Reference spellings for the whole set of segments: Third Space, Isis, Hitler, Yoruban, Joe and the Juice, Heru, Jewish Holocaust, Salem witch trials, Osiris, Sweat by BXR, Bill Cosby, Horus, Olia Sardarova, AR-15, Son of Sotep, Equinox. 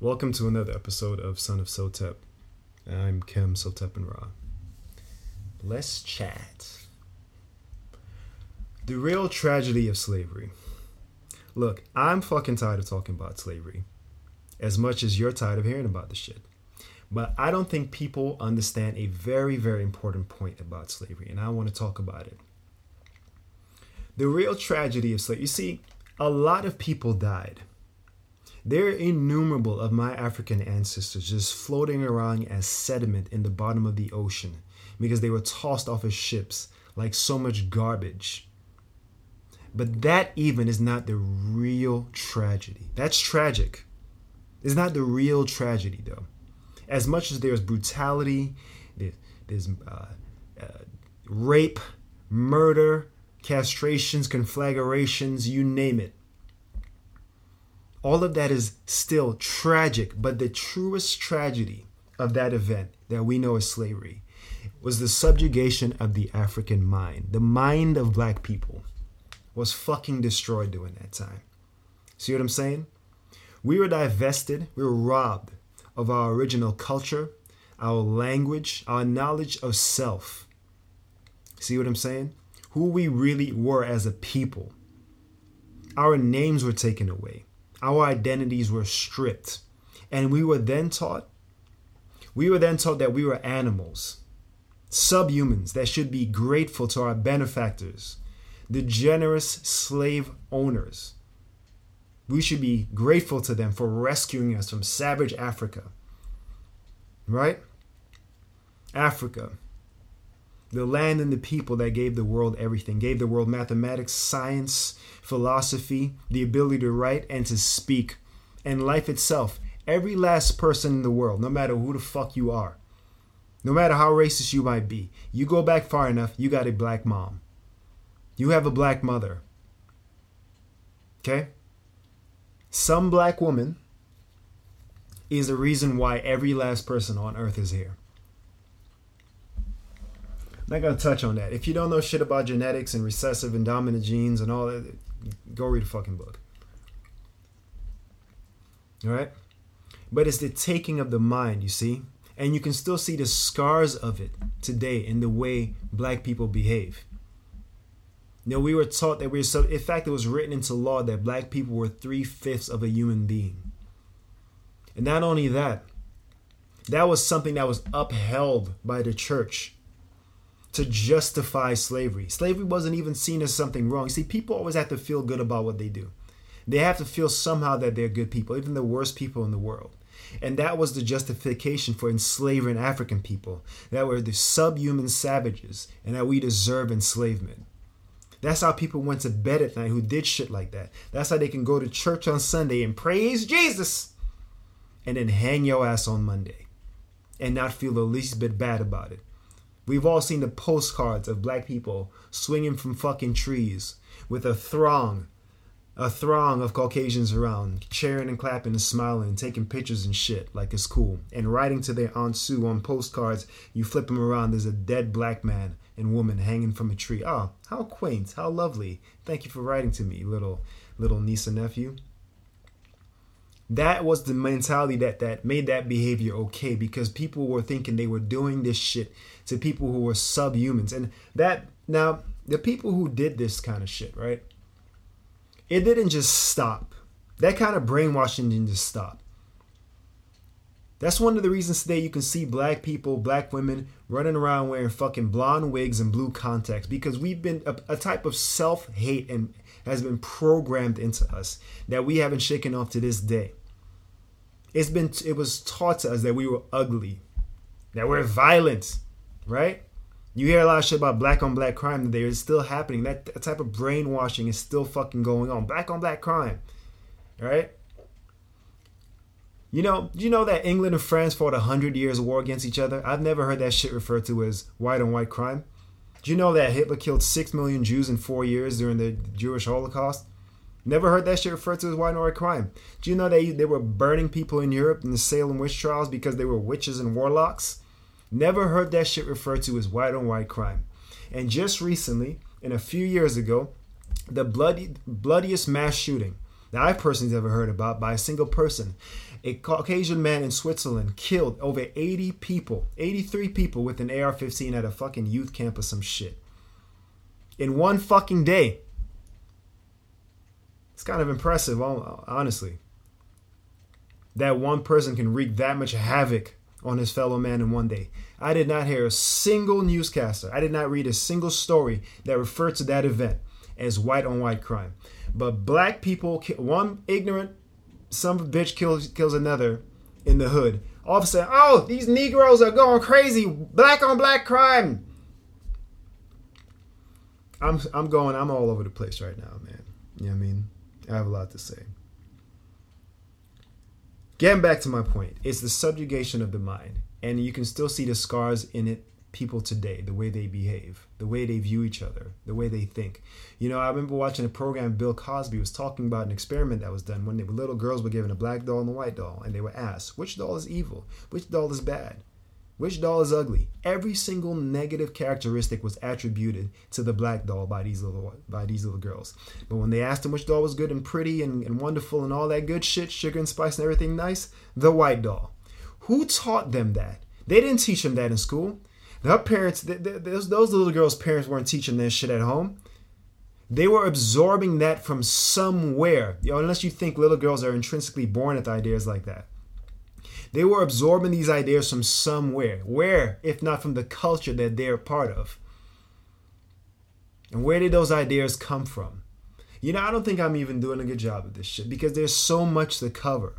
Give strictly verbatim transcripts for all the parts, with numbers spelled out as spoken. Welcome to another episode of Son of Sotep. I'm Kim, Sotep and Ra. Let's chat. The real tragedy of slavery. Look, I'm fucking tired of talking about slavery, as much as you're tired of hearing about this shit. But I don't think people understand a very, very important point about slavery, and I want to talk about it. The real tragedy of slavery. You see, a lot of people died. There are innumerable of my African ancestors just floating around as sediment in the bottom of the ocean because they were tossed off of ships like so much garbage. But that even is not the real tragedy. That's tragic. It's not the real tragedy, though. As much as there's brutality, there's, there's uh, uh, rape, murder, castrations, conflagrations, you name it. All of that is still tragic, but the truest tragedy of that event that we know as slavery was the subjugation of the African mind. The mind of black people was fucking destroyed during that time. See what I'm saying? We were divested, we were robbed of our original culture, our language, our knowledge of self. See what I'm saying? Who we really were as a people. Our names were taken away. Our identities were stripped. And we were then taught, we were then taught that we were animals, subhumans that should be grateful to our benefactors, the generous slave owners. We should be grateful to them for rescuing us from savage Africa, right? Africa, the land and the people that gave the world everything, gave the world mathematics, science, philosophy, the ability to write and to speak, and life itself. Every last person in the world, no matter who the fuck you are, no matter how racist you might be, you go back far enough, you got a black mom. You have a black mother, okay? Some black woman is the reason why every last person on earth is here. I'm not going to touch on that. If you don't know shit about genetics and recessive and dominant genes and all that, go read a fucking book. All right? But it's the taking of the mind, you see? And you can still see the scars of it today in the way black people behave. You know, we were taught that we were, so in fact, it was written into law that black people were three-fifths of a human being. And not only that, that was something that was upheld by the church to justify slavery. Slavery wasn't even seen as something wrong. You see, people always have to feel good about what they do. They have to feel somehow that they're good people, even the worst people in the world. And that was the justification for enslaving African people, that we're the subhuman savages and that we deserve enslavement. That's how people went to bed at night who did shit like that. That's how they can go to church on Sunday and praise Jesus and then hang your ass on Monday and not feel the least bit bad about it. We've all seen the postcards of black people swinging from fucking trees with a throng, a throng of Caucasians around, cheering and clapping and smiling and taking pictures and shit like it's cool and writing to their Aunt Sue on postcards. You flip them around, there's a dead black man and woman hanging from a tree. Oh, how quaint, how lovely. Thank you for writing to me, little little niece and nephew. That was the mentality that, that made that behavior okay, because people were thinking they were doing this shit to people who were subhumans. And that, now, the people who did this kind of shit, right? It didn't just stop. That kind of brainwashing didn't just stop. That's one of the reasons today you can see black people, black women running around wearing fucking blonde wigs and blue contacts, because we've been a, a type of self-hate and has been programmed into us that we haven't shaken off to this day. It's been it was taught to us that we were ugly, that we're violent, right? You hear a lot of shit about black on black crime today. It's still happening. That, that type of brainwashing is still fucking going on. Black on black crime, right? You know, you know that England and France fought a hundred years of war against each other? I've never heard that shit referred to as white on white crime. Do you know that Hitler killed six million Jews in four years during the Jewish Holocaust? Never heard that shit referred to as white on white crime. Do you know that they were burning people in Europe in the Salem witch trials because they were witches and warlocks? Never heard that shit referred to as white on white crime. And just recently, and a few years ago, the bloody, bloodiest mass shooting that I personally never heard about by a single person. A Caucasian man in Switzerland killed over eighty people, eighty-three people with an A R fifteen at a fucking youth camp or some shit. In one fucking day. It's kind of impressive, honestly. That one person can wreak that much havoc on his fellow man in one day. I did not hear a single newscaster. I did not read a single story that referred to that event as white-on-white crime. But black people, one ignorant son of a bitch kills, kills another in the hood. All of a sudden, oh, these Negroes are going crazy. Black-on-black crime. I'm I'm going, I'm all over the place right now, man. You know what I mean? I have a lot to say. Getting back to my point, it's the subjugation of the mind. And you can still see the scars in it, people today, the way they behave, the way they view each other, the way they think. You know, I remember watching a program, Bill Cosby was talking about an experiment that was done when the little girls were given a black doll and a white doll. And they were asked, which doll is evil? Which doll is bad? Which doll is ugly? Every single negative characteristic was attributed to the black doll by these little by these little girls. But when they asked them which doll was good and pretty and, and wonderful and all that good shit, sugar and spice and everything nice, the white doll. Who taught them that? They didn't teach them that in school. Their parents, they, they, those, those little girls' parents weren't teaching that shit at home. They were absorbing that from somewhere. You know, unless you think little girls are intrinsically born with ideas like that. They were absorbing these ideas from somewhere. Where, if not from the culture that they're part of? And where did those ideas come from? You know, I don't think I'm even doing a good job of this shit because there's so much to cover.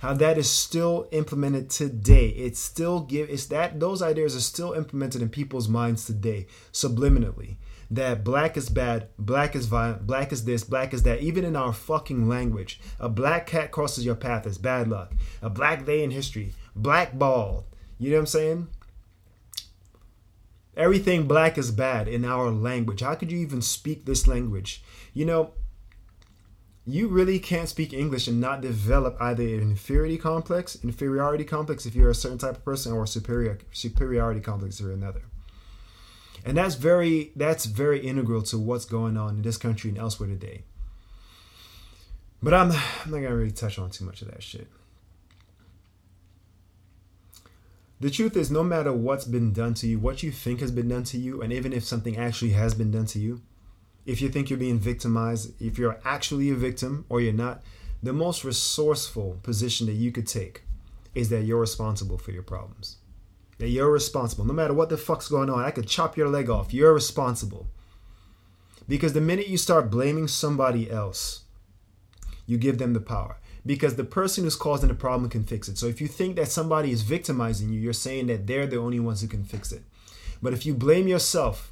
How that is still implemented today. It's still give. It's that those ideas are still implemented in people's minds today, subliminally. That black is bad, black is violent, black is this, black is that. Even in our fucking language, a black cat crosses your path, it's bad luck. A black day in history, blackballed. You know what I'm saying? Everything black is bad in our language. How could you even speak this language? You know, you really can't speak English and not develop either an inferiority complex, inferiority complex if you're a certain type of person, or a superior, superiority complex if you're another. And that's very that's very integral to what's going on in this country and elsewhere today. But I'm, I'm not gonna really touch on too much of that shit. The truth is, no matter what's been done to you, what you think has been done to you, and even if something actually has been done to you, if you think you're being victimized, if you're actually a victim or you're not, the most resourceful position that you could take is that you're responsible for your problems. That you're responsible. No matter what the fuck's going on, I could chop your leg off. You're responsible. Because the minute you start blaming somebody else, you give them the power. Because the person who's causing the problem can fix it. So if you think that somebody is victimizing you, you're saying that they're the only ones who can fix it. But if you blame yourself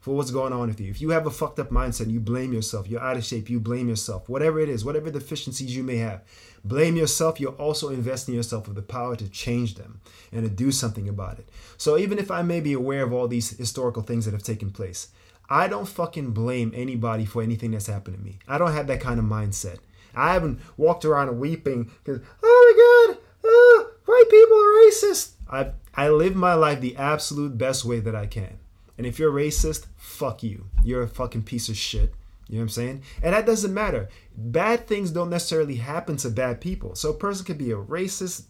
for what's going on with you, if you have a fucked up mindset, you blame yourself, you're out of shape, you blame yourself, whatever it is, whatever deficiencies you may have, blame yourself, you're also investing yourself with the power to change them and to do something about it. So even if I may be aware of all these historical things that have taken place, I don't fucking blame anybody for anything that's happened to me. I don't have that kind of mindset. I haven't walked around weeping because, oh my God, oh, white people are racist. I I live my life the absolute best way that I can. And if you're racist, fuck you. You're a fucking piece of shit. You know what I'm saying? And that doesn't matter. Bad things don't necessarily happen to bad people. So a person could be a racist,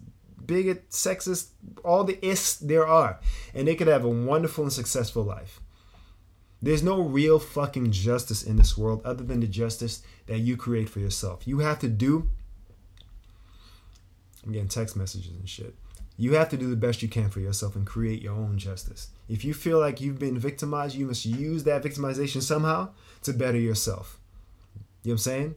bigot, sexist, all the ists there are. And they could have a wonderful and successful life. There's no real fucking justice in this world other than the justice that you create for yourself. You have to do... I'm getting text messages and shit. You have to do the best you can for yourself and create your own justice. If you feel like you've been victimized, you must use that victimization somehow to better yourself. You know what I'm saying?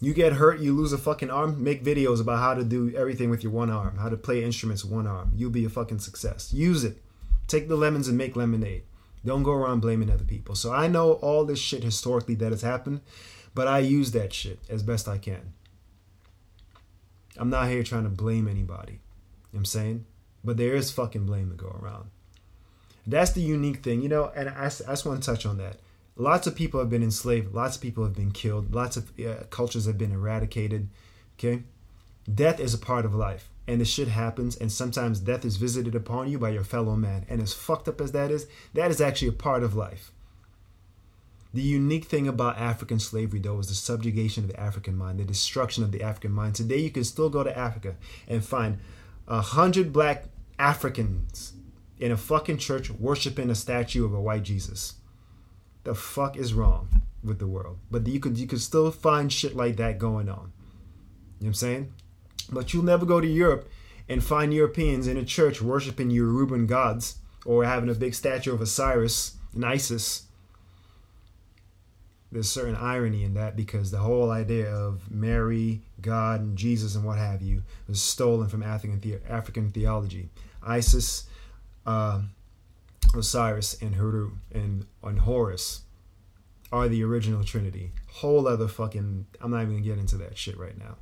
You get hurt, you lose a fucking arm, make videos about how to do everything with your one arm, how to play instruments with one arm. You'll be a fucking success. Use it. Take the lemons and make lemonade. Don't go around blaming other people. So I know all this shit historically that has happened, but I use that shit as best I can. I'm not here trying to blame anybody. You know what I'm saying? But there is fucking blame to go around. That's the unique thing, you know, and I, I just want to touch on that. Lots of people have been enslaved. Lots of people have been killed. Lots of uh, cultures have been eradicated, okay? Death is a part of life, and this shit happens, and sometimes death is visited upon you by your fellow man. And as fucked up as that is, that is actually a part of life. The unique thing about African slavery, though, is the subjugation of the African mind, the destruction of the African mind. Today, you can still go to Africa and find a hundred black Africans in a fucking church worshiping a statue of a white Jesus. The fuck is wrong with the world? But you could you could still find shit like that going on. You know what I'm saying? But you'll never go to Europe and find Europeans in a church worshiping Yoruban gods or having a big statue of Osiris and Isis. There's certain irony in that because the whole idea of Mary, God, and Jesus and what have you was stolen from African, the- African theology. Isis, uh, Osiris, and Heru, and, and Horus are the original Trinity. Whole other fucking... I'm not even going to get into that shit right now.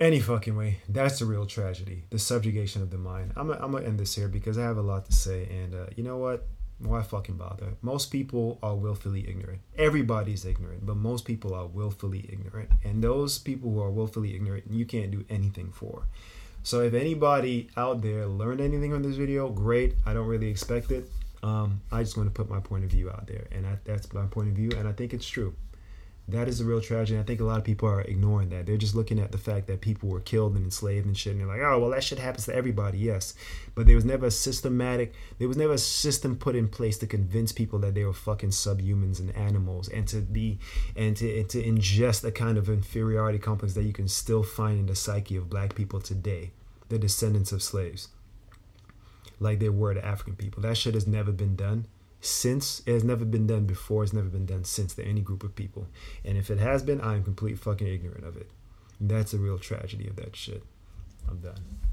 Any fucking way, that's a real tragedy. The subjugation of the mind. I'm going to end this here because I have a lot to say. And uh, you know what? Why fucking bother? Most people are willfully ignorant. Everybody's ignorant, but most people are willfully ignorant. And those people who are willfully ignorant, you can't do anything for. So if anybody out there learned anything from this video, great. I don't really expect it. Um, I just want to put my point of view out there. And I, that's my point of view, and I think it's true. That is a real tragedy. I think a lot of people are ignoring that. They're just looking at the fact that people were killed and enslaved and shit. And they're like, oh, well, that shit happens to everybody. Yes. But there was never a systematic, there was never a system put in place to convince people that they were fucking subhumans and animals and to be, and to, and to ingest a kind of inferiority complex that you can still find in the psyche of black people today, the descendants of slaves, like they were to African people. That shit has never been done. Since it has never been done before, it's never been done since to any group of people. And if it has been, I am completely fucking ignorant of it. And that's a real tragedy of that shit. I'm done.